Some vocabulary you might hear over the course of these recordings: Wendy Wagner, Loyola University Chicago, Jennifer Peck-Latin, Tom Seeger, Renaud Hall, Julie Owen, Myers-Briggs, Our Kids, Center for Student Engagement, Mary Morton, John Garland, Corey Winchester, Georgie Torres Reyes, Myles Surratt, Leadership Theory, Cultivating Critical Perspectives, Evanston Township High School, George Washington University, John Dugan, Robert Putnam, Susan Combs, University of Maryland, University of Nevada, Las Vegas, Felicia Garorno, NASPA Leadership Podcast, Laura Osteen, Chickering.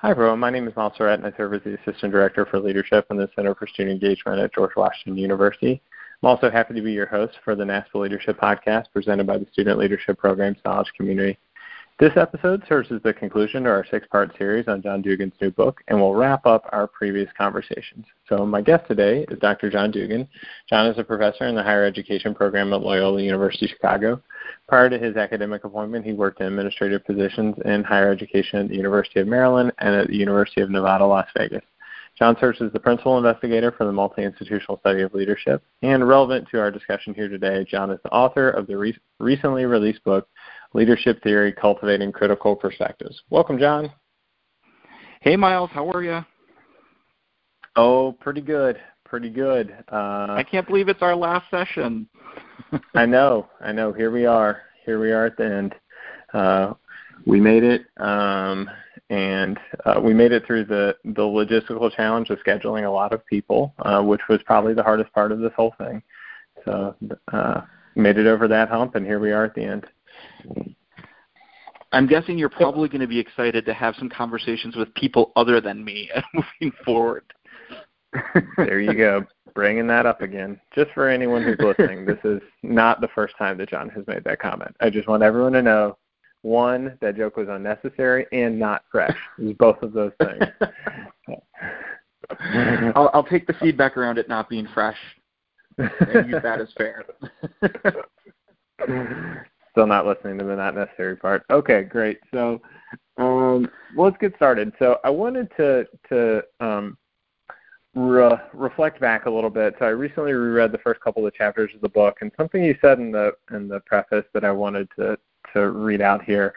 Hi, everyone. My name is Myles Surratt, and I serve as the Assistant Director for Leadership in the Center for Student Engagement at George Washington University. I'm also happy to be your host for the NASPA Leadership Podcast presented by the Student Leadership Program's Knowledge Community. This episode serves as the conclusion to our six-part series on John Dugan's new book, and will wrap up our previous conversations. So my guest today is Dr. John Dugan. John is a professor in the higher education program at Loyola University Chicago. Prior to his academic appointment, he worked in administrative positions in higher education at the University of Maryland and at the University of Nevada, Las Vegas. John serves as the principal investigator for the Multi-Institutional Study of Leadership, and relevant to our discussion here today, John is the author of the recently released book, Leadership Theory, Cultivating Critical Perspectives. Welcome, John. Hey, Myles. How are you? Oh, pretty good. Pretty good. I can't believe it's our last session. I know. Here we are at the end. We made it, and we made it through the logistical challenge of scheduling a lot of people, which was probably the hardest part of this whole thing. So made it over that hump, and here we are at the end. I'm guessing you're probably going to be excited to have some conversations with people other than me moving forward. There you go. Bringing that up again. Just for anyone who's listening, this is not the first time that John has made that comment. I just want everyone to know, one, that joke was unnecessary, and not fresh. It was both of those things. I'll take the feedback around it not being fresh and use that as fair. Still not listening to the not necessary part. Okay, great. So let's get started. So I wanted to reflect back a little bit. So I recently reread the first couple of chapters of the book, and something you said in the preface that I wanted to read out here.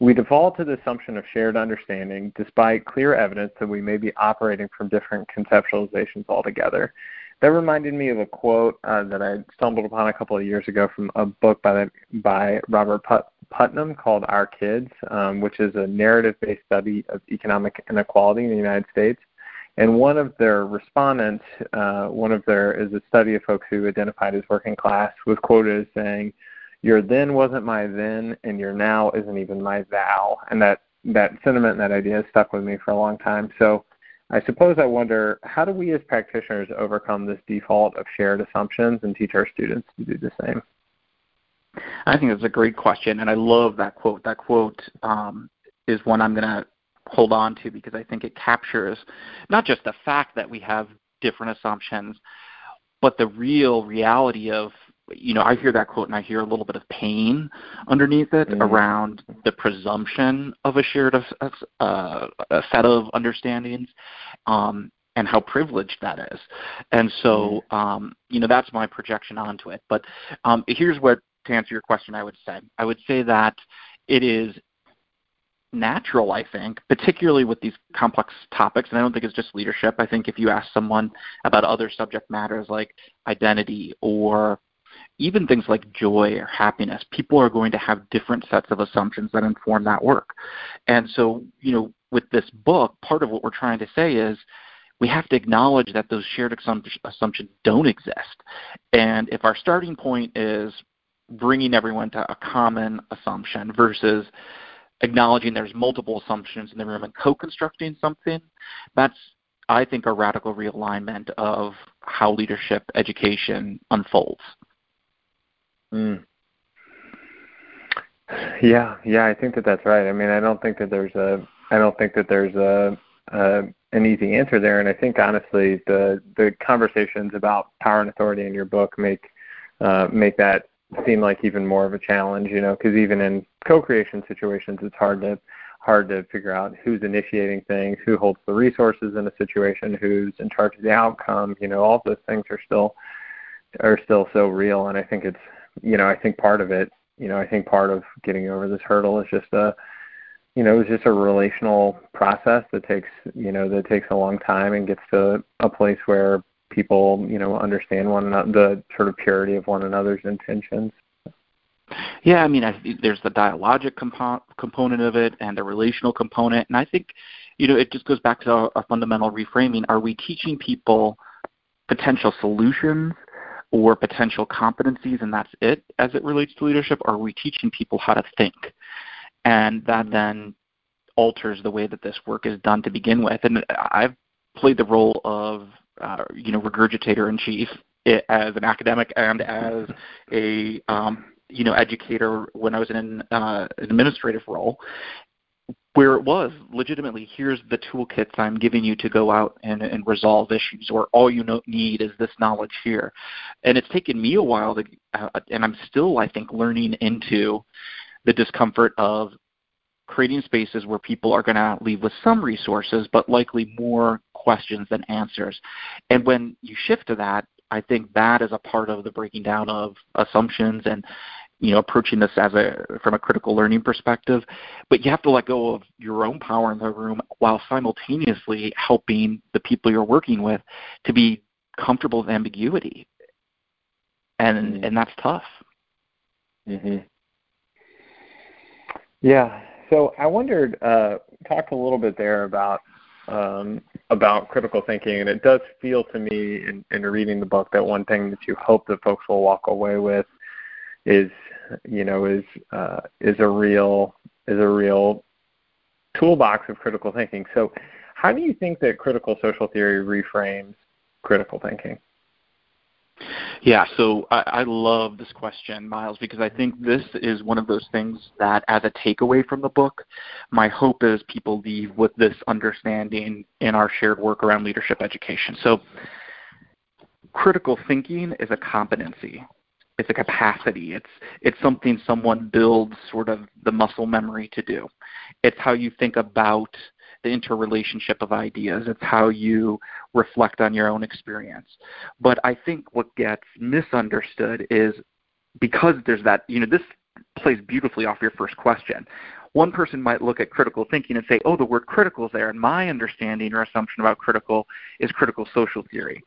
We default to the assumption of shared understanding despite clear evidence that we may be operating from different conceptualizations altogether. That reminded me of a quote that I stumbled upon a couple of years ago from a book by Robert Putnam called Our Kids, which is a narrative-based study of economic inequality in the United States. And one of their respondents, is a study of folks who identified as working class, was quoted as saying, "Your then wasn't my then, and your now isn't even my thou." And that sentiment and that idea stuck with me for a long time. So I suppose I wonder, how do we as practitioners overcome this default of shared assumptions and teach our students to do the same? I think that's a great question, and I love that quote. That quote is one I'm going to hold on to because I think it captures not just the fact that we have different assumptions, but the real reality of, I hear that quote and I hear a little bit of pain underneath it around the presumption of a shared a set of understandings and how privileged that is. And so, that's my projection onto it. But here's what, to answer your question, I would say that it is natural, I think, particularly with these complex topics, and I don't think it's just leadership. I think if you ask someone about other subject matters like identity or even things like joy or happiness, people are going to have different sets of assumptions that inform that work. And so, with this book, part of what we're trying to say is we have to acknowledge that those shared assumptions don't exist. And if our starting point is bringing everyone to a common assumption versus acknowledging there's multiple assumptions in the room and co-constructing something, that's, I think, a radical realignment of how leadership education unfolds. Yeah, I think that's right. I mean, I don't think that there's an easy answer there, and I think honestly, the conversations about power and authority in your book make that seem like even more of a challenge. Because even in co-creation situations, it's hard to figure out who's initiating things, who holds the resources in a situation, who's in charge of the outcome. All those things are still so real, and I think it's. I think part of getting over this hurdle is just a relational process that takes a long time and gets to a place where people, understand one another, the sort of purity of one another's intentions. Yeah, I mean, there's the dialogic component of it and the relational component, and I think, it just goes back to a fundamental reframing. Are we teaching people potential solutions or potential competencies, and that's it as it relates to leadership? Are we teaching people how to think? And that then alters the way that this work is done to begin with. And I've played the role of, regurgitator in chief as an academic and as a, educator when I was in an administrative role, where it was legitimately, here's the toolkits I'm giving you to go out and resolve issues, or all you need is this knowledge here. And it's taken me a while to, and I'm still, I think, learning into the discomfort of creating spaces where people are going to leave with some resources, but likely more questions than answers. And when you shift to that, I think that is a part of the breaking down of assumptions and, approaching this as from a critical learning perspective. But you have to let go of your own power in the room while simultaneously helping the people you're working with to be comfortable with ambiguity. And and that's tough. Mm-hmm. Yeah. So I wondered, talk a little bit there about critical thinking, and it does feel to me in reading the book that one thing that you hope that folks will walk away with is a real toolbox of critical thinking. So how do you think that critical social theory reframes critical thinking? Yeah, so I love this question, Myles, because I think this is one of those things that, as a takeaway from the book, my hope is people leave with this understanding in our shared work around leadership education. So critical thinking is a competency. It's a capacity. It's something someone builds sort of the muscle memory to do. It's how you think about the interrelationship of ideas. It's how you reflect on your own experience. But I think what gets misunderstood is because there's that, this plays beautifully off your first question. One person might look at critical thinking and say, oh, the word critical is there, and my understanding or assumption about critical is critical social theory.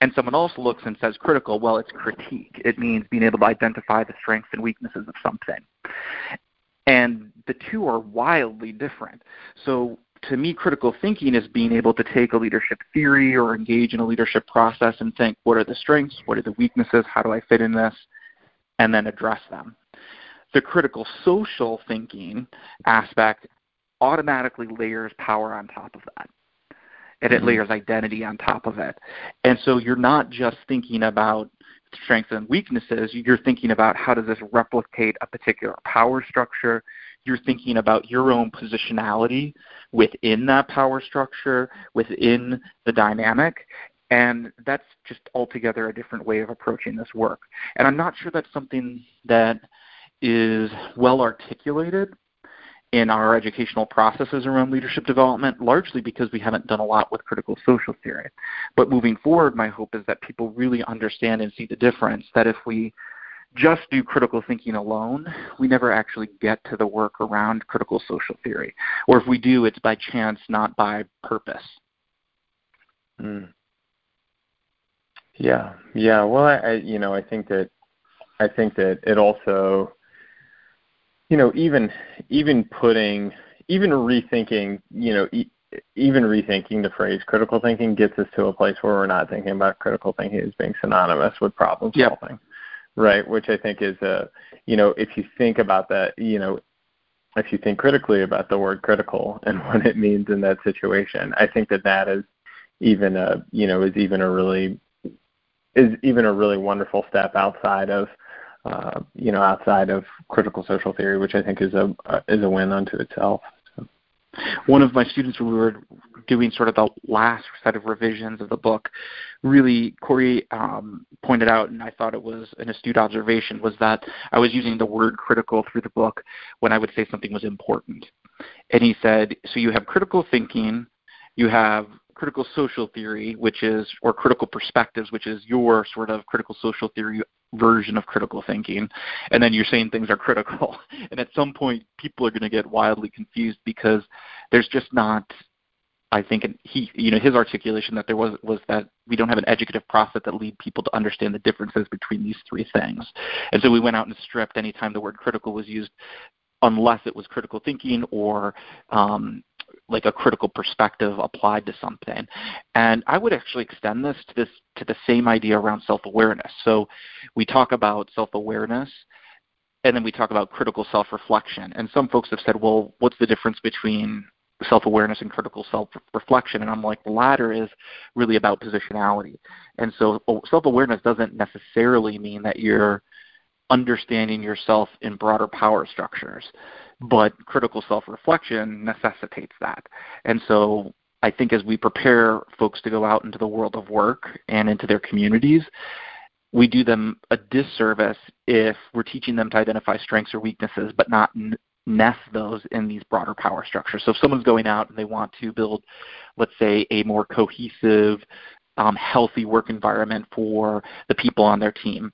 And someone else looks and says critical, well, it's critique. It means being able to identify the strengths and weaknesses of something. And the two are wildly different. So to me, critical thinking is being able to take a leadership theory or engage in a leadership process and think, what are the strengths? What are the weaknesses? How do I fit in this? And then address them. The critical social thinking aspect automatically layers power on top of that. And it layers identity on top of it. And so you're not just thinking about strengths and weaknesses. You're thinking about how does this replicate a particular power structure. You're thinking about your own positionality within that power structure, within the dynamic, and that's just altogether a different way of approaching this work. And I'm not sure that's something that is well articulated in our educational processes around leadership development, largely because we haven't done a lot with critical social theory. But moving forward, my hope is that people really understand and see the difference, that if we just do critical thinking alone, we never actually get to the work around critical social theory. Or if we do, it's by chance, not by purpose. Mm. Yeah. Well, I think that it also, even rethinking the phrase critical thinking gets us to a place where we're not thinking about critical thinking as being synonymous with problem solving. Yep. Right, which I think is if you think about that, if you think critically about the word critical and what it means in that situation, I think that is even a really wonderful step outside of critical social theory, which I think is a win unto itself. So. One of my students, when we were doing sort of the last set of revisions of the book, really Corey pointed out, and I thought it was an astute observation, was that I was using the word critical through the book when I would say something was important. And he said, so you have critical thinking, you have critical social theory, or critical perspectives, which is your sort of critical social theory version of critical thinking, and then you're saying things are critical. And at some point, people are going to get wildly confused because there's just not, I think, and his articulation that there was that we don't have an educative process that lead people to understand the differences between these three things. And so we went out and stripped any time the word critical was used, unless it was critical thinking or like a critical perspective applied to something. And I would actually extend this to the same idea around self-awareness. So we talk about self-awareness And then we talk about critical self-reflection. And some folks have said, well, what's the difference between self-awareness and critical self-reflection? And I'm like, the latter is really about positionality. And so self-awareness doesn't necessarily mean that you're understanding yourself in broader power structures, but critical self-reflection necessitates that. And so I think as we prepare folks to go out into the world of work and into their communities, we do them a disservice if we're teaching them to identify strengths or weaknesses, but not nest those in these broader power structures. So if someone's going out and they want to build, let's say, a more cohesive, healthy work environment for the people on their team,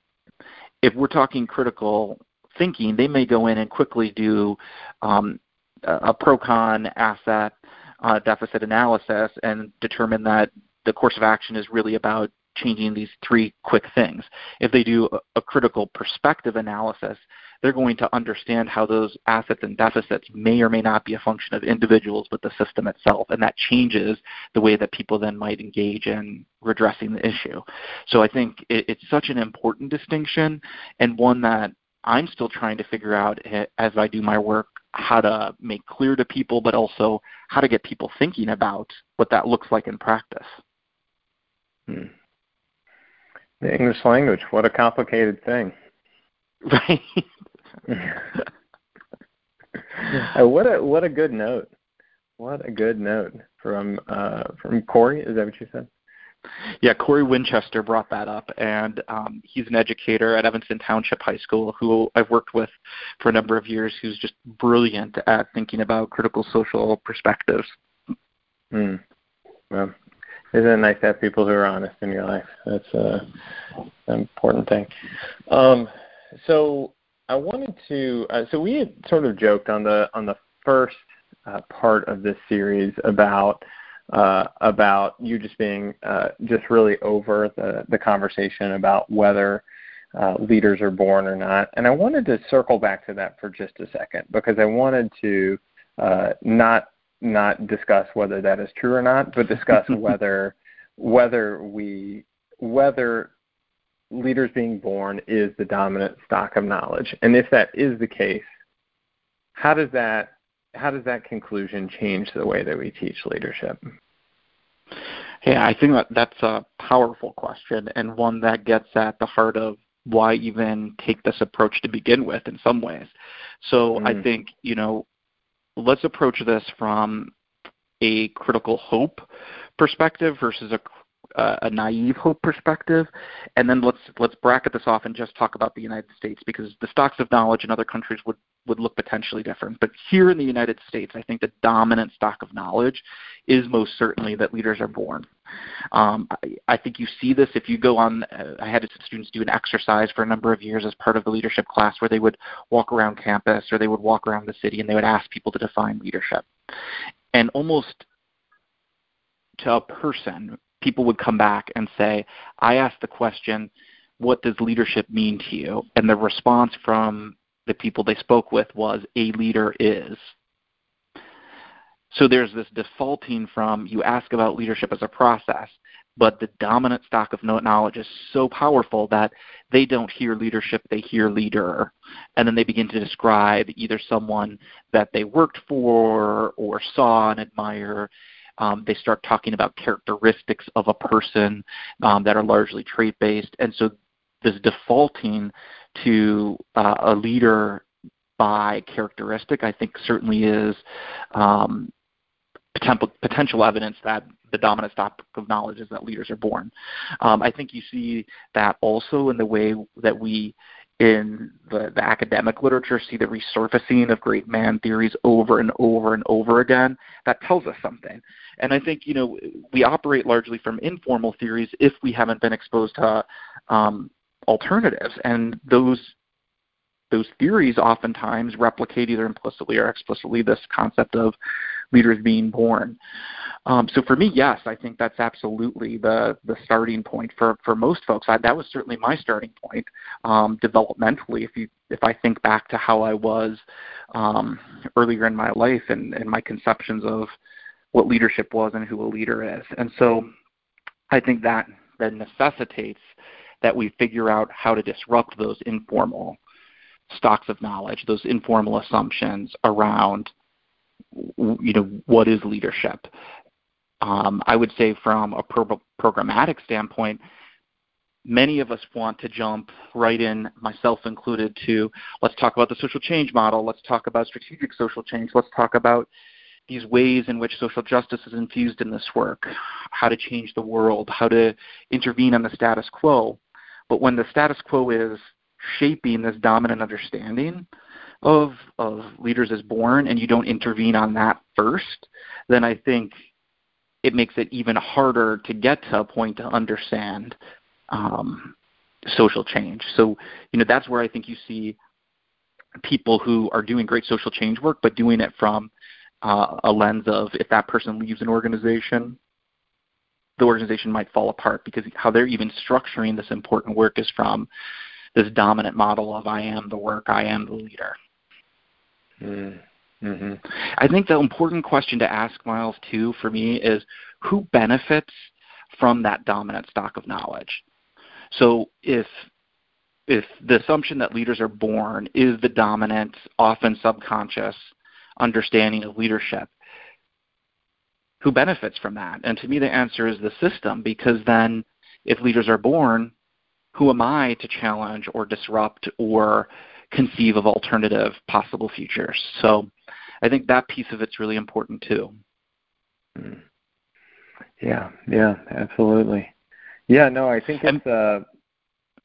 if we're talking critical thinking, they may go in and quickly do a pro-con asset deficit analysis and determine that the course of action is really about changing these three quick things. If they do a critical perspective analysis, they're going to understand how those assets and deficits may or may not be a function of individuals, but the system itself. And that changes the way that people then might engage in redressing the issue. So I think it's such an important distinction, and one that I'm still trying to figure out as I do my work, how to make clear to people, but also how to get people thinking about what that looks like in practice. The English language, what a complicated thing. Right. What a good note. What a good note from Corey, is that what you said? Yeah, Corey Winchester brought that up, and he's an educator at Evanston Township High School who I've worked with for a number of years, who's just brilliant at thinking about critical social perspectives. Well, isn't it nice to have people who are honest in your life? That's an important thing. So I wanted to so we had sort of joked on the first part of this series about you just being just really over the conversation about whether leaders are born or not. And I wanted to circle back to that for just a second, because I wanted to not discuss whether that is true or not, but discuss whether leaders being born is the dominant stock of knowledge. And if that is the case, how does that conclusion change the way that we teach leadership? Yeah, I think that's a powerful question, and one that gets at the heart of why even take this approach to begin with in some ways. So I think, let's approach this from a critical hope perspective versus a naive hope perspective, and then let's bracket this off and just talk about the United States, because the stocks of knowledge in other countries would look potentially different. But here in the United States, I think the dominant stock of knowledge is most certainly that leaders are born. I think you see this if you go on. I had some students do an exercise for a number of years as part of the leadership class where they would walk around campus or they would walk around the city, and they would ask people to define leadership. And almost to a person, people would come back and say, I asked the question, what does leadership mean to you? And the response from the people they spoke with was, a leader is. So there's this defaulting from, you ask about leadership as a process, but the dominant stock of knowledge is so powerful that they don't hear leadership, they hear leader. And then they begin to describe either someone that they worked for or saw and admire. They start talking about characteristics of a person that are largely trait-based. And so this defaulting to a leader by characteristic, I think, certainly is potential evidence that the dominant stock of knowledge is that leaders are born. I think you see that also in the way that we in the academic literature see the resurfacing of great man theories over and over and over again. That tells us something. And I think, we operate largely from informal theories if we haven't been exposed to alternatives. And those theories oftentimes replicate either implicitly or explicitly this concept of leaders being born. So for me, yes, I think that's absolutely the starting point for most folks. That was certainly my starting point developmentally. If I think back to how I was earlier in my life and my conceptions of what leadership was and who a leader is. And so I think that then necessitates that we figure out how to disrupt those informal stocks of knowledge, those informal assumptions around, you know, what is leadership. I would say from a programmatic standpoint, many of us want to jump right in, myself included, to let's talk about the social change model, let's talk about strategic social change, let's talk about these ways in which social justice is infused in this work, how to change the world, how to intervene on the status quo. But when the status quo is shaping this dominant understanding of leaders as born, and you don't intervene on that first, then I think it makes it even harder to get to a point to understand social change. So, you know, that's where I think you see people who are doing great social change work, but doing it from a lens of if that person leaves an organization, the organization might fall apart, because how they're even structuring this important work is from this dominant model of I am the work, I am the leader. Mm-hmm. I think the important question to ask, Myles, too, for me is who benefits from that dominant stock of knowledge? So if the assumption that leaders are born is the dominant, often subconscious understanding of leadership, who benefits from that? And to me, the answer is the system, because then if leaders are born, who am I to challenge or disrupt or conceive of alternative possible futures? So I think that piece of it's really important too. Yeah, absolutely. Yeah, no, I think it's...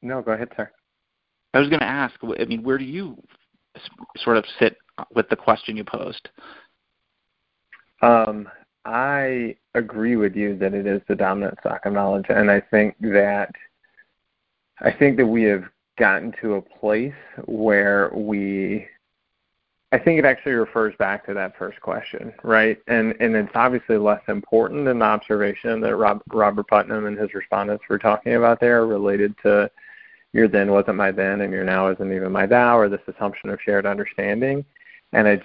No, go ahead, sir. I was going to ask, I mean, where do you sort of sit with the question you posed? I agree with you that it is the dominant stock of knowledge, and I think that we have gotten to a place where I think it actually refers back to that first question, right? And it's obviously less important than the observation that Robert Putnam and his respondents were talking about there related to your then wasn't my then and your now isn't even my thou, or this assumption of shared understanding. And I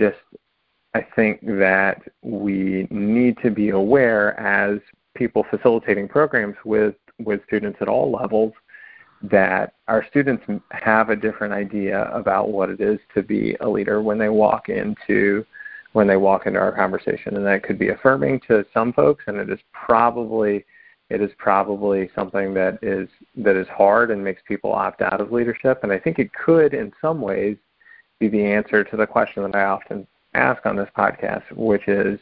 think that we need to be aware as people facilitating programs with students at all levels that our students have a different idea about what it is to be a leader when they walk into our conversation, and that could be affirming to some folks, and it is probably something that is hard and makes people opt out of leadership. And I think it could, in some ways, be the answer to the question that I often ask on this podcast, which is,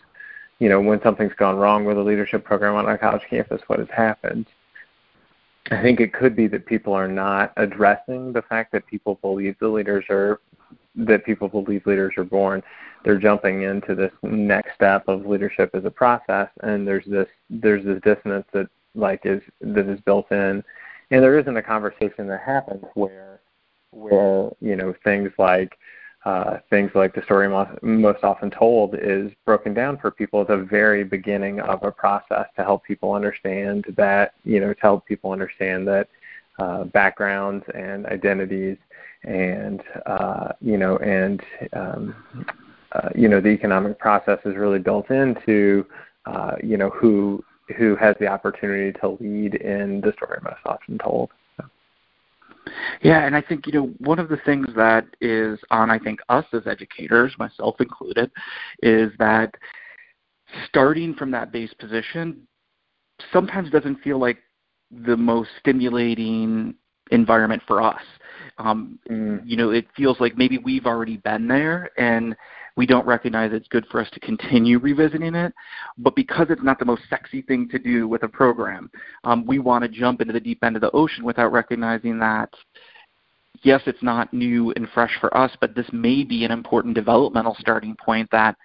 you know, when something's gone wrong with a leadership program on a college campus, what has happened? I think it could be that people are not addressing the fact that people believe leaders are born. They're jumping into this next step of leadership as a process, and there's this dissonance that is built in, and there isn't a conversation that happens where you know, things like the story most often told is broken down for people at the very beginning of a process to help people understand that, you know, backgrounds and identities and the economic process is really built into, you know, who has the opportunity to lead in the story most often told. Yeah, and I think, you know, one of the things that is on, I think, us as educators, myself included, is that starting from that base position sometimes doesn't feel like the most stimulating environment for us. You know, it feels like maybe we've already been there, and we don't recognize it's good for us to continue revisiting it. But because it's not the most sexy thing to do with a program, we want to jump into the deep end of the ocean without recognizing that, yes, it's not new and fresh for us, but this may be an important developmental starting point that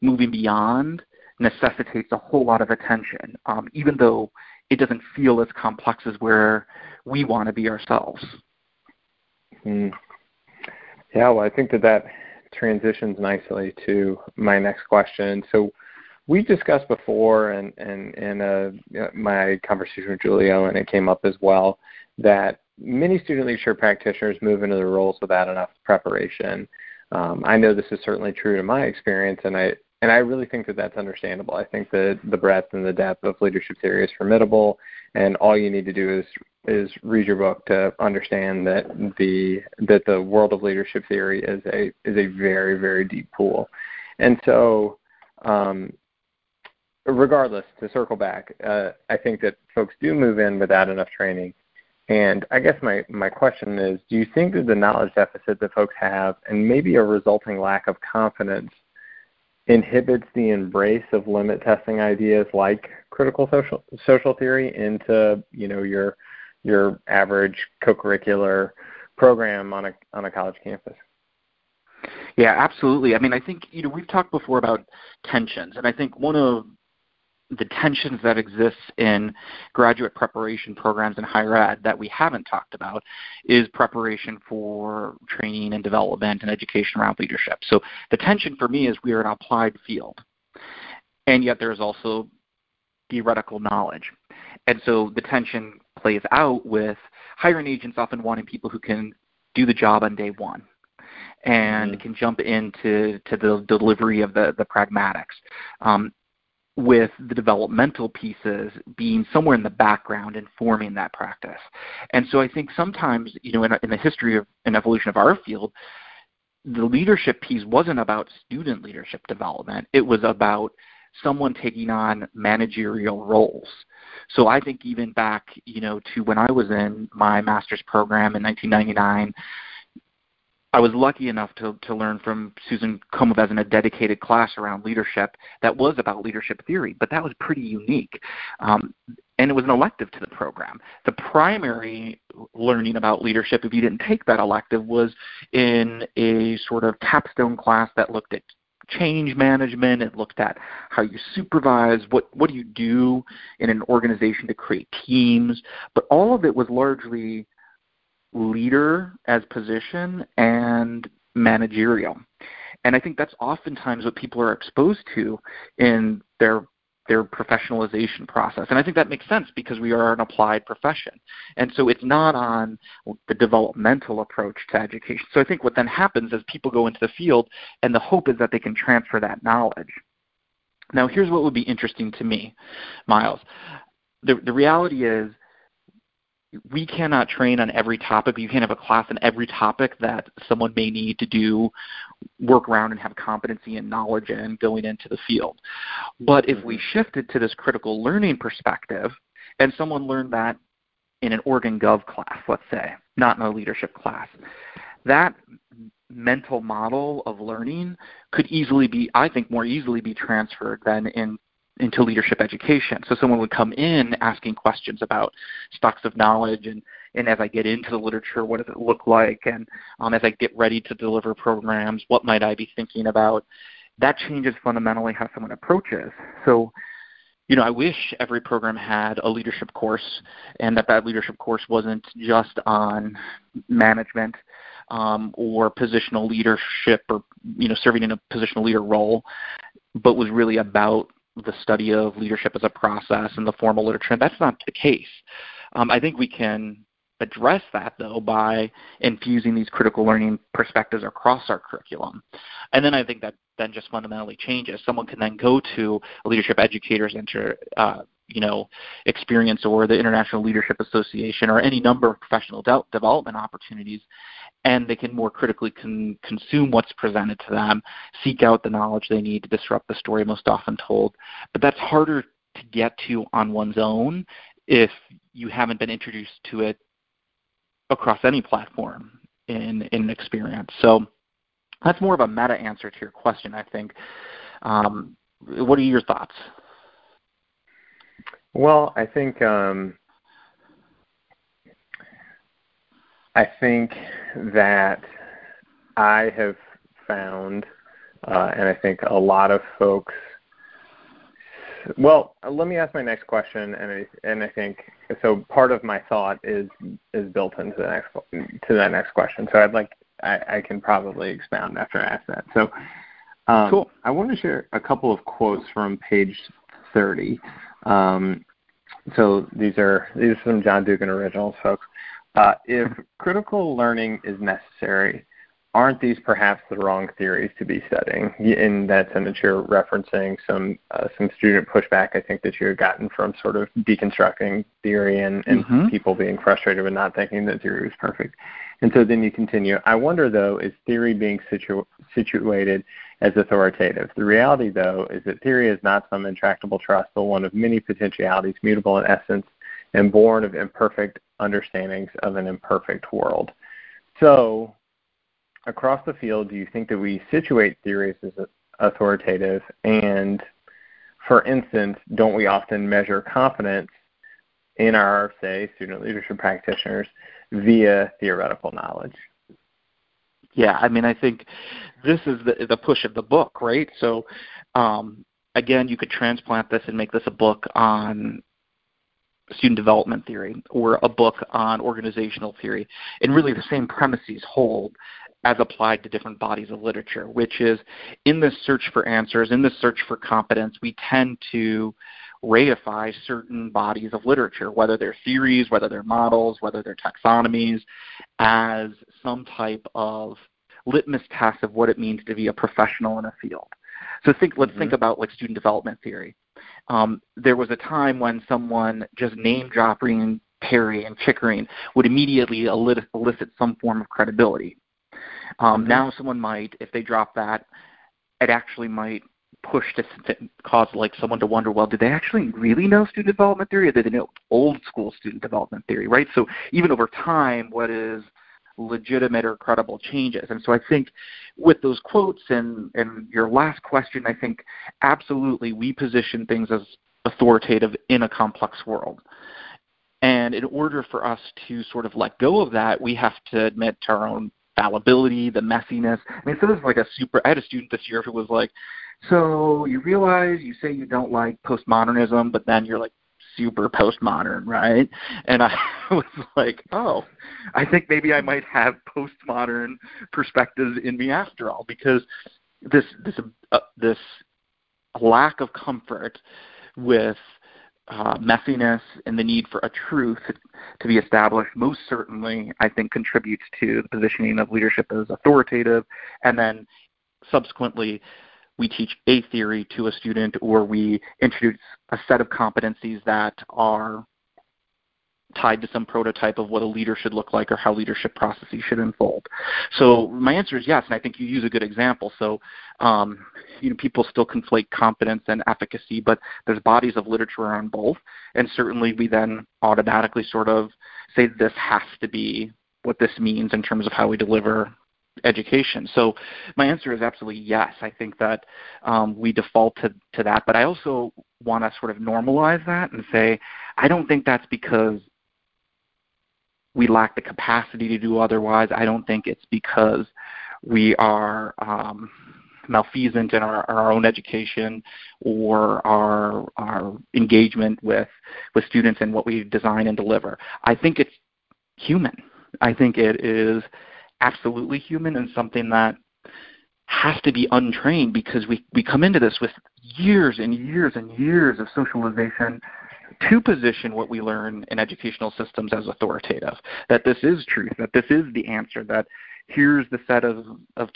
moving beyond necessitates a whole lot of attention, even though it doesn't feel as complex as where we want to be ourselves. Yeah, well, I think that transitions nicely to my next question. So we discussed before, and in my conversation with Julie Owen, it came up as well, that many student leadership practitioners move into their roles without enough preparation. I know this is certainly true to my experience, and I And I really think that that's understandable. I think that the breadth and the depth of leadership theory is formidable, and all you need to do is read your book to understand that the world of leadership theory is a very, very deep pool. And so, regardless, to circle back, I think that folks do move in without enough training. And I guess my question is, do you think that the knowledge deficit that folks have and maybe a resulting lack of confidence inhibits the embrace of limit testing ideas like critical social theory into, you know, your average co-curricular program on a college campus? Yeah, absolutely. I mean, I think, you know, we've talked before about tensions, and I think one of the tensions that exists in graduate preparation programs in higher ed that we haven't talked about is preparation for training and development and education around leadership. So the tension for me is we are an applied field, and yet there's also theoretical knowledge. And so the tension plays out with hiring agents often wanting people who can do the job on day one and can jump into the delivery of the pragmatics. With the developmental pieces being somewhere in the background informing that practice. And so I think sometimes, you know, in the history of an evolution of our field, the leadership piece wasn't about student leadership development. It was about someone taking on managerial roles. So I think even back, you know, to when I was in my master's program in 1999, I was lucky enough to learn from Susan Combs in a dedicated class around leadership that was about leadership theory, but that was pretty unique. And it was an elective to the program. The primary learning about leadership, if you didn't take that elective, was in a sort of capstone class that looked at change management. It looked at how you supervise, what do you do in an organization to create teams. But all of it was largely leader as position and managerial. And I think that's oftentimes what people are exposed to in their professionalization process. And I think that makes sense because we are an applied profession. And so it's not on the developmental approach to education. So I think what then happens is people go into the field and the hope is that they can transfer that knowledge. Now, here's what would be interesting to me, Myles. The reality is, we cannot train on every topic. You can't have a class on every topic that someone may need to do work around and have competency and knowledge in going into the field. But if we shifted to this critical learning perspective and someone learned that in an Org and Gov class, let's say, not in a leadership class, that mental model of learning could easily be, I think, more easily be transferred than into leadership education. So someone would come in asking questions about stocks of knowledge and as I get into the literature, what does it look like? And as I get ready to deliver programs, what might I be thinking about? That changes fundamentally how someone approaches. So, you know, I wish every program had a leadership course and that leadership course wasn't just on management or positional leadership or, you know, serving in a positional leader role, but was really about the study of leadership as a process and the formal literature, and that's not the case. I think we can address that, though, by infusing these critical learning perspectives across our curriculum. And then I think that then just fundamentally changes. Someone can then go to a leadership educator's experience or the International Leadership Association or any number of professional development opportunities, and they can more critically consume what's presented to them, seek out the knowledge they need to disrupt the story most often told. But that's harder to get to on one's own if you haven't been introduced to it across any platform in an experience. So that's more of a meta answer to your question, I think. What are your thoughts? Well, I think that I have found, and I think a lot of folks. Well, let me ask my next question, and I think so. Part of my thought is built into that next question. So I can probably expound after I ask that. So, cool. I want to share a couple of quotes from page 30. So these are some John Dugan originals, folks. If critical learning is necessary, aren't these perhaps the wrong theories to be studying? In that sentence, you're referencing some student pushback, I think, that you had gotten from sort of deconstructing theory and people being frustrated with not thinking that theory was perfect. And so then you continue. I wonder, though, is theory being situated as authoritative? The reality, though, is that theory is not some intractable trust, but one of many potentialities, mutable in essence, and born of imperfect understandings of an imperfect world. So across the field, do you think that we situate theories as authoritative? And, for instance, don't we often measure confidence in our, say, student leadership practitioners via theoretical knowledge? Yeah, I mean, I think this is the push of the book, right? So, again, you could transplant this and make this a book on student development theory or a book on organizational theory, and really the same premises hold as applied to different bodies of literature, which is in this search for answers, in this search for competence, we tend to reify certain bodies of literature, whether they're theories, whether they're models, whether they're taxonomies, as some type of litmus test of what it means to be a professional in a field. So let's think about like student development theory. There was a time when someone just name-dropping Perry and Chickering would immediately elicit some form of credibility. Now someone might, if they drop that, it actually might push to cause like someone to wonder, well, did they actually really know student development theory, or did they know old school student development theory, right? So even over time, what is legitimate or credible changes? And so I think with those quotes and your last question, I think absolutely we position things as authoritative in a complex world. And in order for us to sort of let go of that, we have to admit to our own fallibility, the messiness. I mean, so this is like I had a student this year who was like, so you realize you say you don't like postmodernism, but then you're like super postmodern, right? And I was like, oh, I think maybe I might have postmodern perspectives in me after all, because this lack of comfort with messiness and the need for a truth to be established most certainly, I think, contributes to the positioning of leadership as authoritative. And then subsequently, we teach a theory to a student, or we introduce a set of competencies that are tied to some prototype of what a leader should look like or how leadership processes should unfold. So my answer is yes, and I think you use a good example. So people still conflate competence and efficacy, but there's bodies of literature on both, and certainly we then automatically sort of say this has to be what this means in terms of how we deliver education. So my answer is absolutely yes. I think that we default to that, but I also want to sort of normalize that and say I don't think that's because we lack the capacity to do otherwise. I don't think it's because we are malfeasant in our own education or our engagement with students and what we design and deliver. I think it's human. I think it is absolutely human and something that has to be untrained, because we come into this with years and years and years of socialization to position what we learn in educational systems as authoritative, that this is truth, that this is the answer, that here's the set of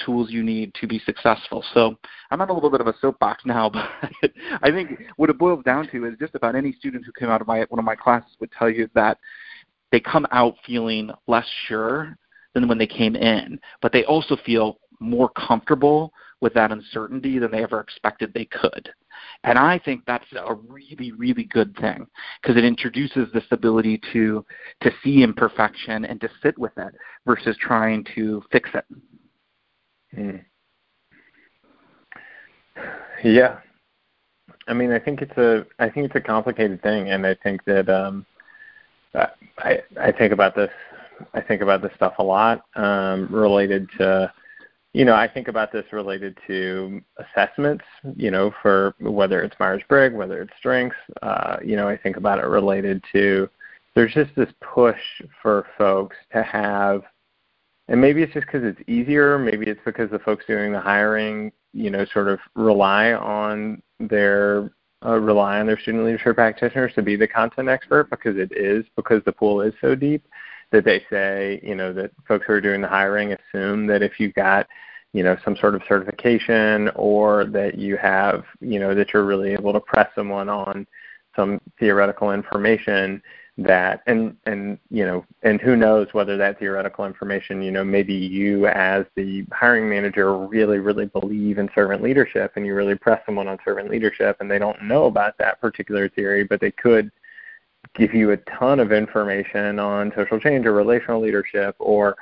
tools you need to be successful. So I'm on a little bit of a soapbox now, but I think what it boils down to is just about any student who came out of one of my classes would tell you that they come out feeling less sure than when they came in, but they also feel more comfortable with that uncertainty than they ever expected they could. And I think that's a really, really good thing, because it introduces this ability to see imperfection and to sit with it versus trying to fix it. Yeah. I mean, I think it's a complicated thing, and I think that I think about this stuff a lot related to, I think about this related to assessments, for whether it's Myers-Briggs, whether it's strengths, I think about it related to, there's just this push for folks to have, and maybe it's just because it's easier, maybe it's because the folks doing the hiring, sort of rely on their student leadership practitioners to be the content expert because the pool is so deep. that they say, you know, that folks who are doing the hiring assume that if you got, you know, some sort of certification or that you have, you know, that you're really able to press someone on some theoretical information that, and you know, and who knows whether that theoretical information, you know, maybe you as the hiring manager really, really believe in servant leadership and you really press someone on servant leadership and they don't know about that particular theory, but they could give you a ton of information on social change or relational leadership or,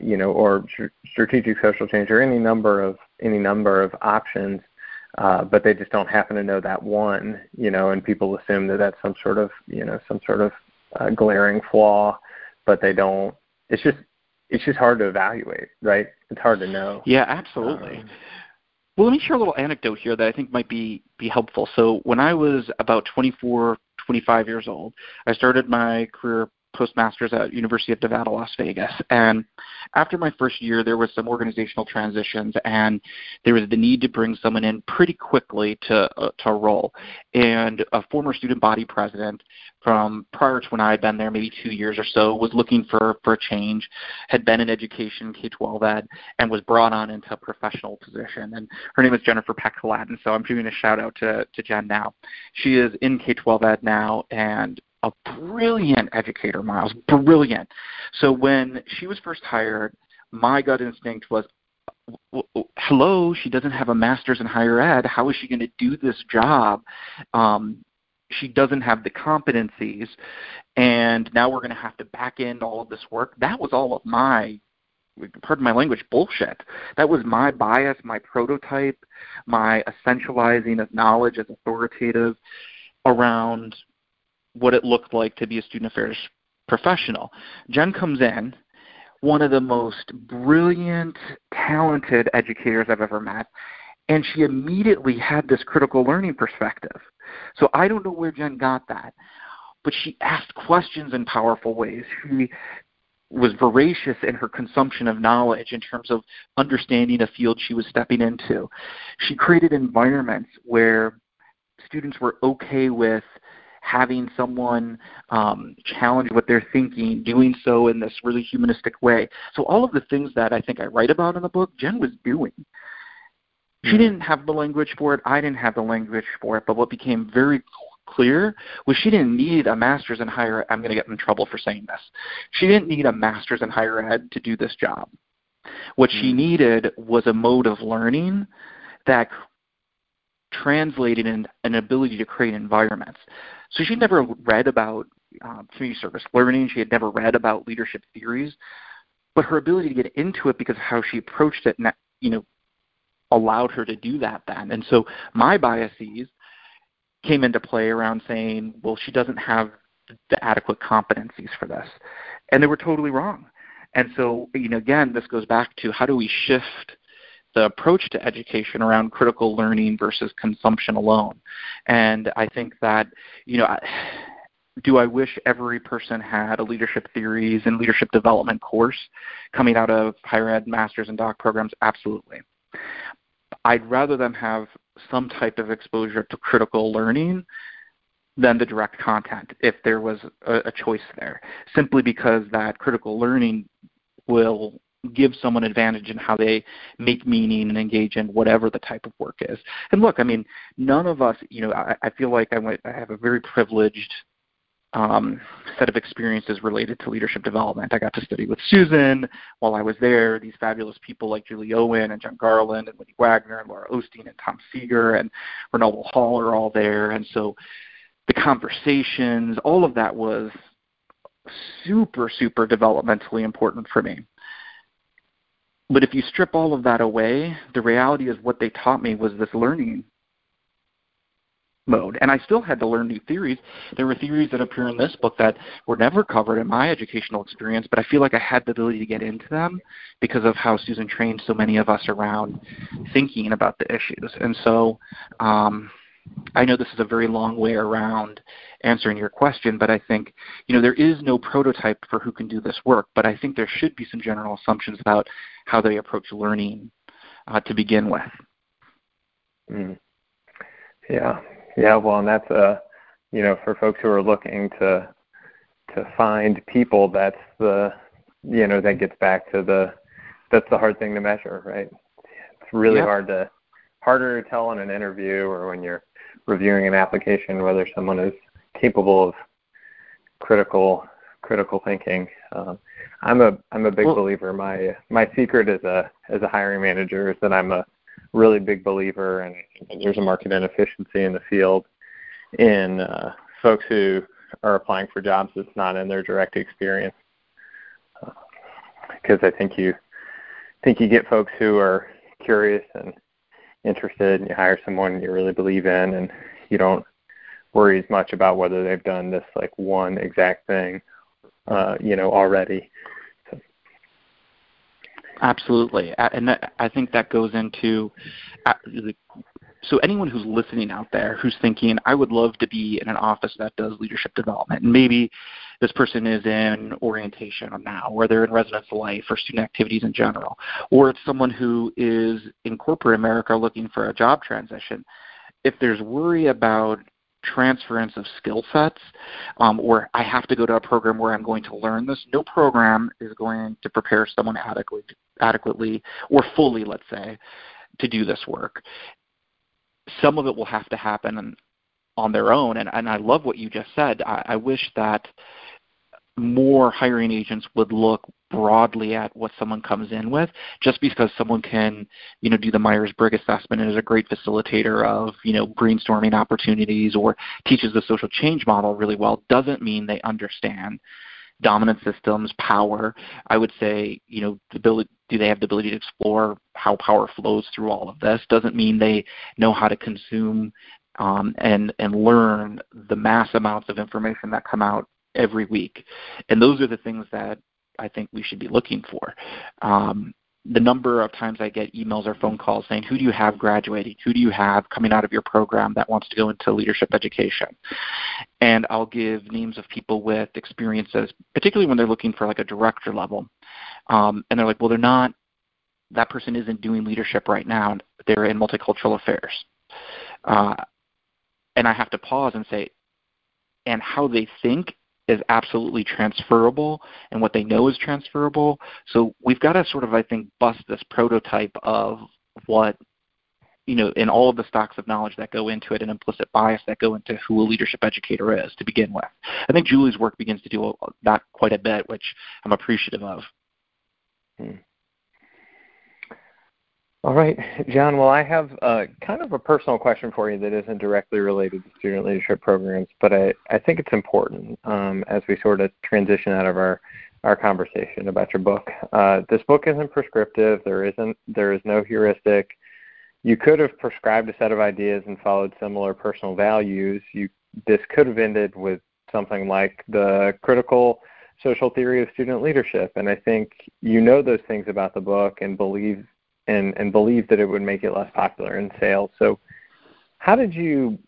you know, or strategic social change or any number of options. But they just don't happen to know that one, you know, and people assume that that's some sort of, you know, glaring flaw, but they don't. It's just hard to evaluate, right? It's hard to know. Yeah, absolutely. Well, let me share a little anecdote here that I think might be helpful. So when I was about 24, 25 years old, I started my career postmasters at University of Nevada, Las Vegas. And after my first year, there was some organizational transitions, and there was the need to bring someone in pretty quickly to a role. And a former student body president from prior to when I had been there, maybe 2 years or so, was looking for a change, had been in education, K-12 ed, and was brought on into a professional position. And her name is Jennifer Peck-Latin, so I'm giving a shout-out to Jen now. She is in K-12 ed now, and a brilliant educator, Myles, brilliant. So when she was first hired, my gut instinct was, hello, she doesn't have a master's in higher ed. How is she going to do this job? She doesn't have the competencies, and now we're going to have to back end all of this work. That was all of my, pardon my language, bullshit. That was my bias, my prototype, my essentializing of knowledge as authoritative around what it looked like to be a student affairs professional. Jen comes in, one of the most brilliant, talented educators I've ever met, and she immediately had this critical learning perspective. So I don't know where Jen got that, but she asked questions in powerful ways. She was voracious in her consumption of knowledge in terms of understanding a field she was stepping into. She created environments where students were okay with having someone challenge what they're thinking, doing so in this really humanistic way. So all of the things that I think I write about in the book, Jen was doing. She didn't have the language for it. I didn't have the language for it. But what became very clear was she didn't need a master's in higher ed. I'm going to get in trouble for saying this. She didn't need a master's in higher ed to do this job. What she needed was a mode of learning that translated in an ability to create environments. So she never read about community service learning. She had never read about leadership theories, but her ability to get into it because of how she approached it, you know, allowed her to do that then. And so my biases came into play around saying, well, she doesn't have the adequate competencies for this, and they were totally wrong. And so, you know, again, this goes back to how do we shift the approach to education around critical learning versus consumption alone. And I think that, you know, do I wish every person had a leadership theories and leadership development course coming out of higher ed, master's, and doc programs? Absolutely. I'd rather them have some type of exposure to critical learning than the direct content if there was a choice there, simply because that critical learning will give someone advantage in how they make meaning and engage in whatever the type of work is. And look, I mean, none of us, you know, I feel like I have a very privileged set of experiences related to leadership development. I got to study with Susan while I was there, these fabulous people like Julie Owen and John Garland and Wendy Wagner and Laura Osteen and Tom Seeger and Renaud Hall are all there. And so the conversations, all of that was super, super developmentally important for me. But if you strip all of that away, the reality is what they taught me was this learning mode. And I still had to learn new theories. There were theories that appear in this book that were never covered in my educational experience, but I feel like I had the ability to get into them because of how Susan trained so many of us around thinking about the issues. And so I know this is a very long way around answering your question, but I think, you know, there is no prototype for who can do this work, but I think there should be some general assumptions about how they approach learning to begin with. Yeah. Well, and that's, you know, for folks who are looking to to find people, that's the, you know, that gets back to the, that's the hard thing to measure, right? It's really harder to tell in an interview or when you're reviewing an application whether someone is capable of critical thinking. I'm a big believer. My secret as a hiring manager is that I'm a really big believer, and there's a market inefficiency in the field in folks who are applying for jobs that's not in their direct experience, because I think you get folks who are curious and interested, and you hire someone you really believe in, and you don't worry as much about whether they've done this like one exact thing, already. So. Absolutely, and I think that goes into. So anyone who's listening out there who's thinking, I would love to be in an office that does leadership development, and maybe this person is in orientation now, or they're in residence life or student activities in general, or it's someone who is in corporate America looking for a job transition. If there's worry about transference of skill sets, or I have to go to a program where I'm going to learn this, no program is going to prepare someone adequately or fully, let's say, to do this work. Some of it will have to happen on their own, and I love what you just said. I wish that more hiring agents would look broadly at what someone comes in with. Just because someone can, do the Myers-Briggs assessment and is a great facilitator of, brainstorming opportunities or teaches the social change model really well, doesn't mean they understand dominant systems, power. I would say, do they have the ability to explore how power flows through all of this? Doesn't mean they know how to consume and learn the mass amounts of information that come out every week. And those are the things that I think we should be looking for. The number of times I get emails or phone calls saying, who do you have graduating? Who do you have coming out of your program that wants to go into leadership education? And I'll give names of people with experiences, particularly when they're looking for like a director level. And they're like, well, that person isn't doing leadership right now. They're in multicultural affairs. And I have to pause and say, and how they think is absolutely transferable, and what they know is transferable. So we've got to sort of, I think, bust this prototype of what, in all of the stocks of knowledge that go into it and implicit bias that go into who a leadership educator is to begin with. I think Julie's work begins to do that quite a bit, which I'm appreciative of. All right, John. Well, I have kind of a personal question for you that isn't directly related to student leadership programs, but I think it's important as we sort of transition out of our conversation about your book. This book isn't prescriptive. There is no heuristic. You could have prescribed a set of ideas and followed similar personal values. This could have ended with something like the critical social theory of student leadership, and I think you know those things about the book and believe that it would make it less popular in sales. So how did you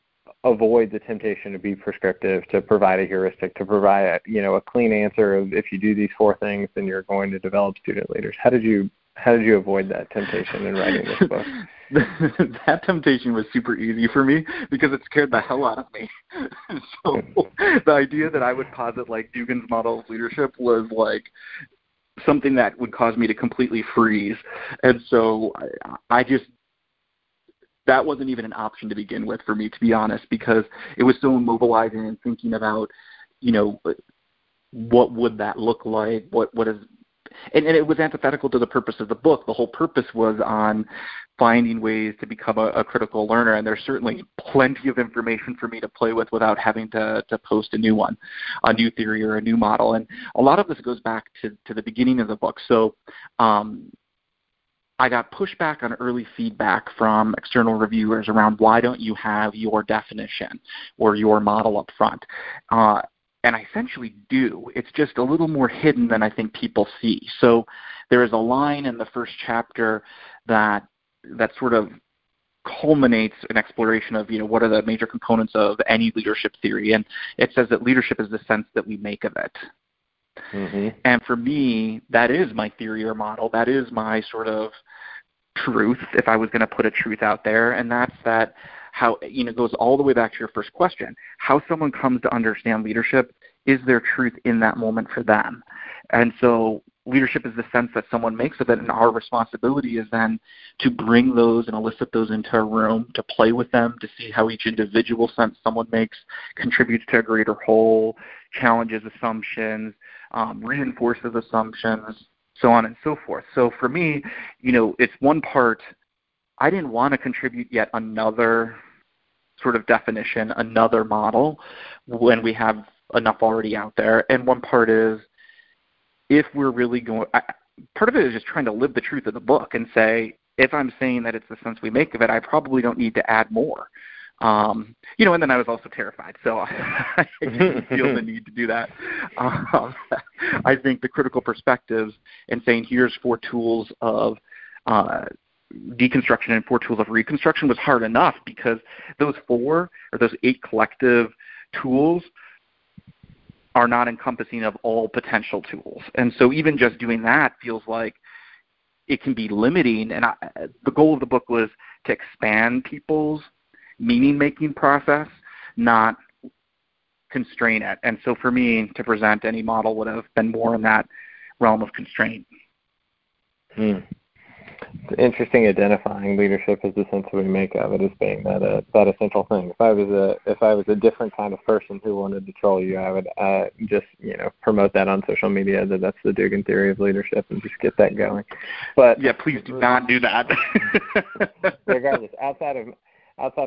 avoid the temptation to be prescriptive, to provide a heuristic, to provide a clean answer of if you do these four things, then you're going to develop student leaders? How did you avoid that temptation in writing this book? That temptation was super easy for me because it scared the hell out of me. So the idea that I would posit like Dugan's model of leadership was like something that would cause me to completely freeze. And so that wasn't even an option to begin with for me, to be honest, because it was so immobilizing and thinking about, what would that look like? And it was antithetical to the purpose of the book. The whole purpose was on finding ways to become a critical learner, and there's certainly plenty of information for me to play with without having to post a new one, a new theory or a new model. And a lot of this goes back to the beginning of the book. So I got pushback on early feedback from external reviewers around why don't you have your definition or your model up front? And I essentially do. It's just a little more hidden than I think people see. So there is a line in the first chapter that sort of culminates an exploration of, what are the major components of any leadership theory. And it says that leadership is the sense that we make of it. Mm-hmm. And for me, that is my theory or model. That is my sort of truth, if I was going to put a truth out there. And that's that. How, goes all the way back to your first question. How someone comes to understand leadership is there truth in that moment for them? And so leadership is the sense that someone makes of it, and our responsibility is then to bring those and elicit those into a room, to play with them, to see how each individual sense someone makes contributes to a greater whole, challenges assumptions, reinforces assumptions, so on and so forth. So for me, you know, it's one part, I didn't want to contribute yet another sort of definition, another model, when we have enough already out there. And one part is, if we're really going, part of it is just trying to live the truth of the book and say, if I'm saying that it's the sense we make of it, I probably don't need to add more. You know, and then I was also terrified, so I didn't feel the need to do that. I think the critical perspectives and saying here's four tools of deconstruction and four tools of reconstruction was hard enough, because those four or those eight collective tools are not encompassing of all potential tools. And so even just doing that feels like it can be limiting. And the goal of the book was to expand people's meaning-making process, not constrain it. And so for me, to present any model would have been more in that realm of constraint. It's interesting identifying leadership as the sense we make of it as being that essential thing. If I was a different kind of person who wanted to troll you, I would just promote that on social media that that's the Dugan theory of leadership and just get that going. But yeah, please do not do that. Regardless, outside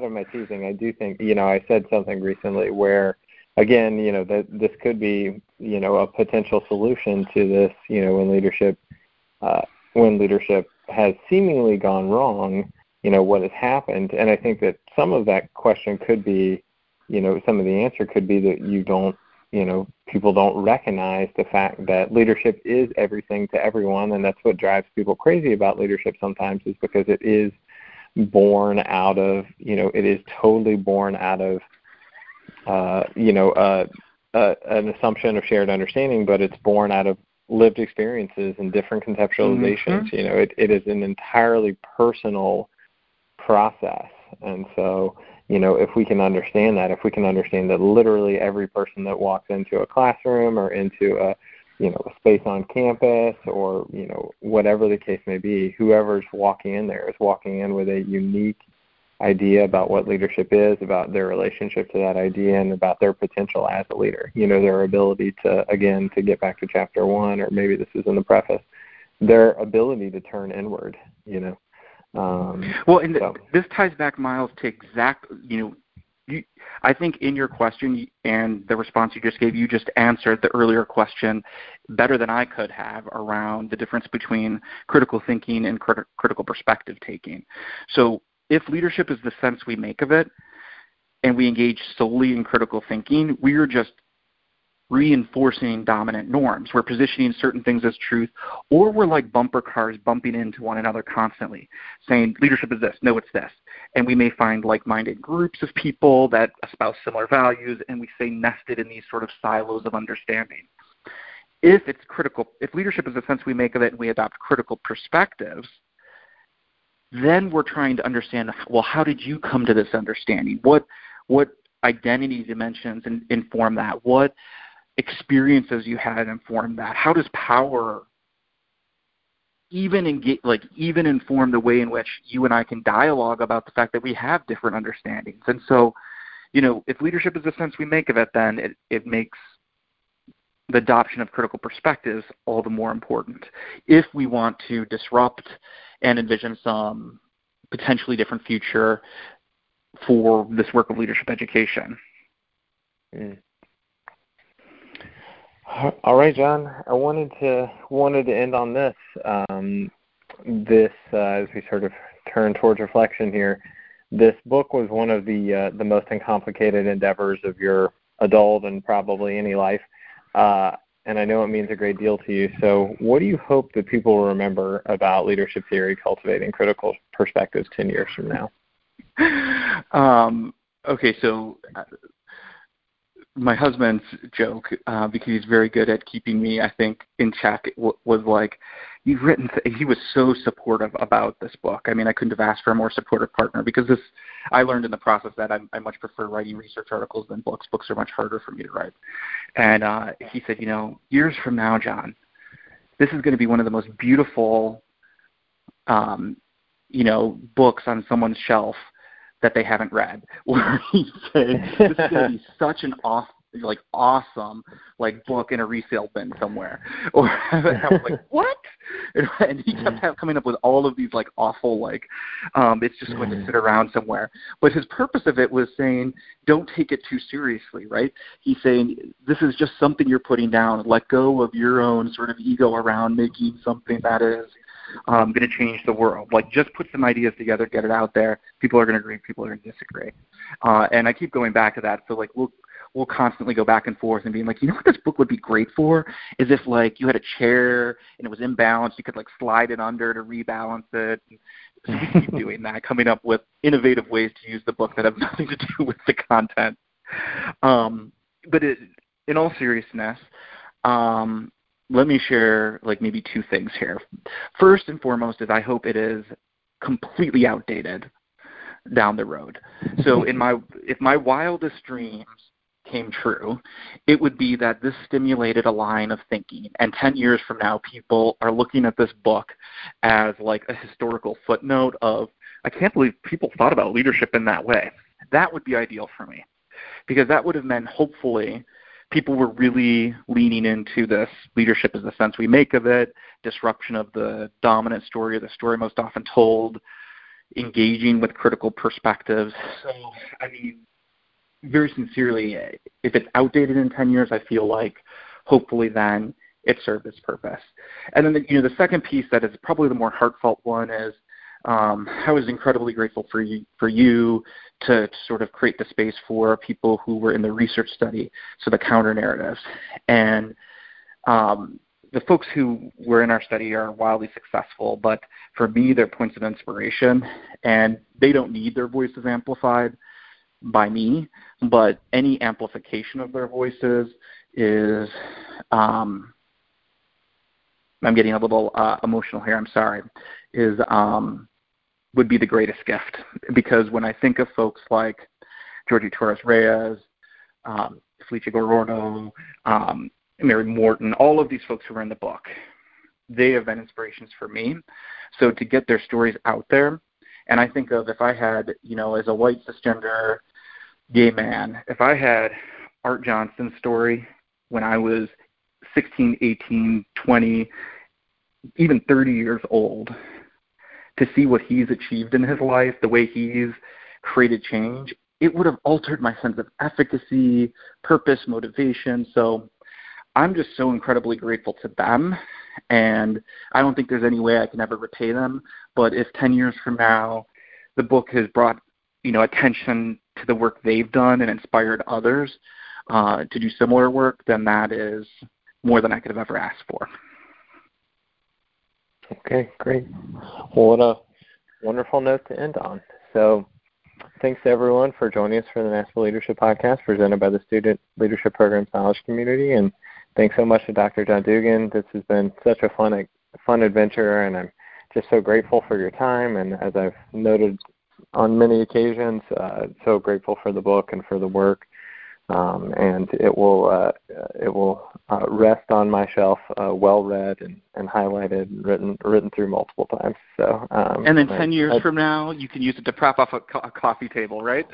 of my teasing, I do think I said something recently where, again, this could be a potential solution to this. When leadership has seemingly gone wrong, what has happened. And I think that some of that question could be, some of the answer could be that people don't recognize the fact that leadership is everything to everyone. And that's what drives people crazy about leadership sometimes, is because it is born out of, it is totally born out of, an assumption of shared understanding, but it's born out of lived experiences and different conceptualizations. Mm-hmm. It is an entirely personal process. And so, if we can understand that, literally every person that walks into a classroom or into a space on campus or, whatever the case may be, whoever's walking in there is walking in with a unique idea about what leadership is, about their relationship to that idea, and about their potential as a leader. Their ability to, again, to get back to chapter one, or maybe this is in the preface, their ability to turn inward, This ties back, Myles, to exactly, I think in your question and the response you just gave, you just answered the earlier question better than I could have around the difference between critical thinking and critical perspective taking. So, if leadership is the sense we make of it, and we engage solely in critical thinking, we are just reinforcing dominant norms. We're positioning certain things as truth, or we're like bumper cars bumping into one another constantly, saying leadership is this, no, it's this. And we may find like-minded groups of people that espouse similar values, and we stay nested in these sort of silos of understanding. If leadership is the sense we make of it and we adopt critical perspectives, then we're trying to understand, well, how did you come to this understanding? What identity dimensions inform that? What experiences you had inform that? How does power even inform the way in which you and I can dialogue about the fact that we have different understandings? And so, if leadership is the sense we make of it, then it makes the adoption of critical perspectives all the more important if we want to disrupt and envision some potentially different future for this work of leadership education. All right, John, I wanted to end on this. As we sort of turn towards reflection here, this book was one of the most uncomplicated endeavors of your adult and probably any life. And I know it means a great deal to you. So what do you hope that people will remember about leadership theory, cultivating critical perspectives 10 years from now? Okay, so my husband's joke, because he's very good at keeping me, I think, in check, was like, you've written – he was so supportive about this book. I mean, I couldn't have asked for a more supportive partner, because this – I learned in the process that I much prefer writing research articles than books. Books are much harder for me to write. And he said, you know, years from now, John, this is going to be one of the most beautiful, you know, books on someone's shelf that they haven't read, where he said, this is going to be such an awesome book in a resale bin somewhere. Or I was like, what? And he kept coming up with all of these like awful, like, it's just going to sit around somewhere. But his purpose of it was saying, don't take it too seriously, right? He's saying, this is just something you're putting down. Let go of your own sort of ego around making something that is going to change the world. Like, just put some ideas together, get it out there. People are going to agree, people are going to disagree. And I keep going back to that. So like, we'll constantly go back and forth and being like, you know what this book would be great for is if like you had a chair and it was imbalanced, you could like slide it under to rebalance it. So we keep doing that, coming up with innovative ways to use the book that have nothing to do with the content. But in all seriousness, let me share like maybe two things here. First and foremost is I hope it is completely outdated down the road. So if my wildest dreams came true, it would be that this stimulated a line of thinking. And 10 years from now, people are looking at this book as like a historical footnote of, I can't believe people thought about leadership in that way. That would be ideal for me, because that would have meant hopefully people were really leaning into this leadership as the sense we make of it, disruption of the dominant story or the story most often told, engaging with critical perspectives. So, I mean, very sincerely, if it's outdated in 10 years, I feel like hopefully then it served its purpose. And then, you know, the second piece that is probably the more heartfelt one is I was incredibly grateful for you to sort of create the space for people who were in the research study, so the counter narratives. And the folks who were in our study are wildly successful, but for me, they're points of inspiration, and they don't need their voices amplified by me, but any amplification of their voices is I'm getting a little emotional here, I'm sorry, is would be the greatest gift. Because when I think of folks like Georgie Torres Reyes, Felicia Garorno, Mary Morton, all of these folks who are in the book, they have been inspirations for me. So to get their stories out there, and I think of if I had, you know, as a white cisgender gay man, if I had Art Johnson's story when I was 16, 18, 20, even 30 years old, to see what he's achieved in his life, the way he's created change, it would have altered my sense of efficacy, purpose, motivation. So I'm just so incredibly grateful to them, and I don't think there's any way I can ever repay them. But if 10 years from now the book has brought, you know, attention to the work they've done and inspired others to do similar work, then that is more than I could have ever asked for. Okay, great. Well, what a wonderful note to end on. So thanks to everyone for joining us for the NASPA Leadership Podcast presented by the Student Leadership Program's Knowledge Community. And thanks so much to Dr. John Dugan. This has been such a fun adventure, and I'm just so grateful for your time. And as I've noted on many occasions, so grateful for the book and for the work. And it will rest on my shelf, well read and highlighted, and written through multiple times. So. And then 10 years from now, you can use it to prop off a coffee table, right?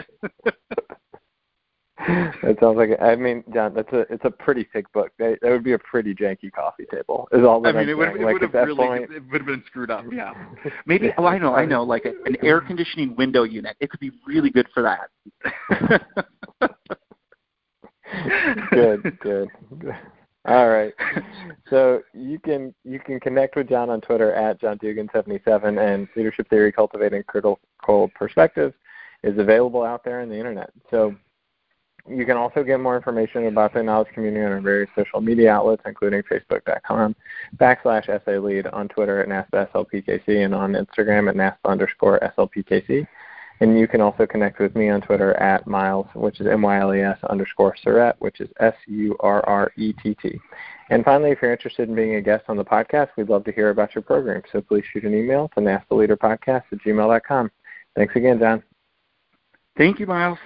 That sounds like it. I mean, John, it's a pretty thick book. That would be a pretty janky coffee table. Is all that I mean, it would have been screwed up. Yeah, maybe. Yeah. Oh, I know. Like an air conditioning window unit, it could be really good for that. Good. All right. So you can connect with John on Twitter at JohnDugan77, and Leadership Theory: Cultivating Critical Perspectives is available out there on the internet. So. You can also get more information about the Knowledge Community on our various social media outlets, including facebook.com/SALead, on Twitter at NASPA SLPKC, and on Instagram at NASPA_SLPKC. And you can also connect with me on Twitter at Myles, which is MYLES_Surratt, which is SURRETT. And finally, if you're interested in being a guest on the podcast, we'd love to hear about your program. So please shoot an email to NASPALeaderPodcast@gmail.com. Thanks again, John. Thank you, Myles.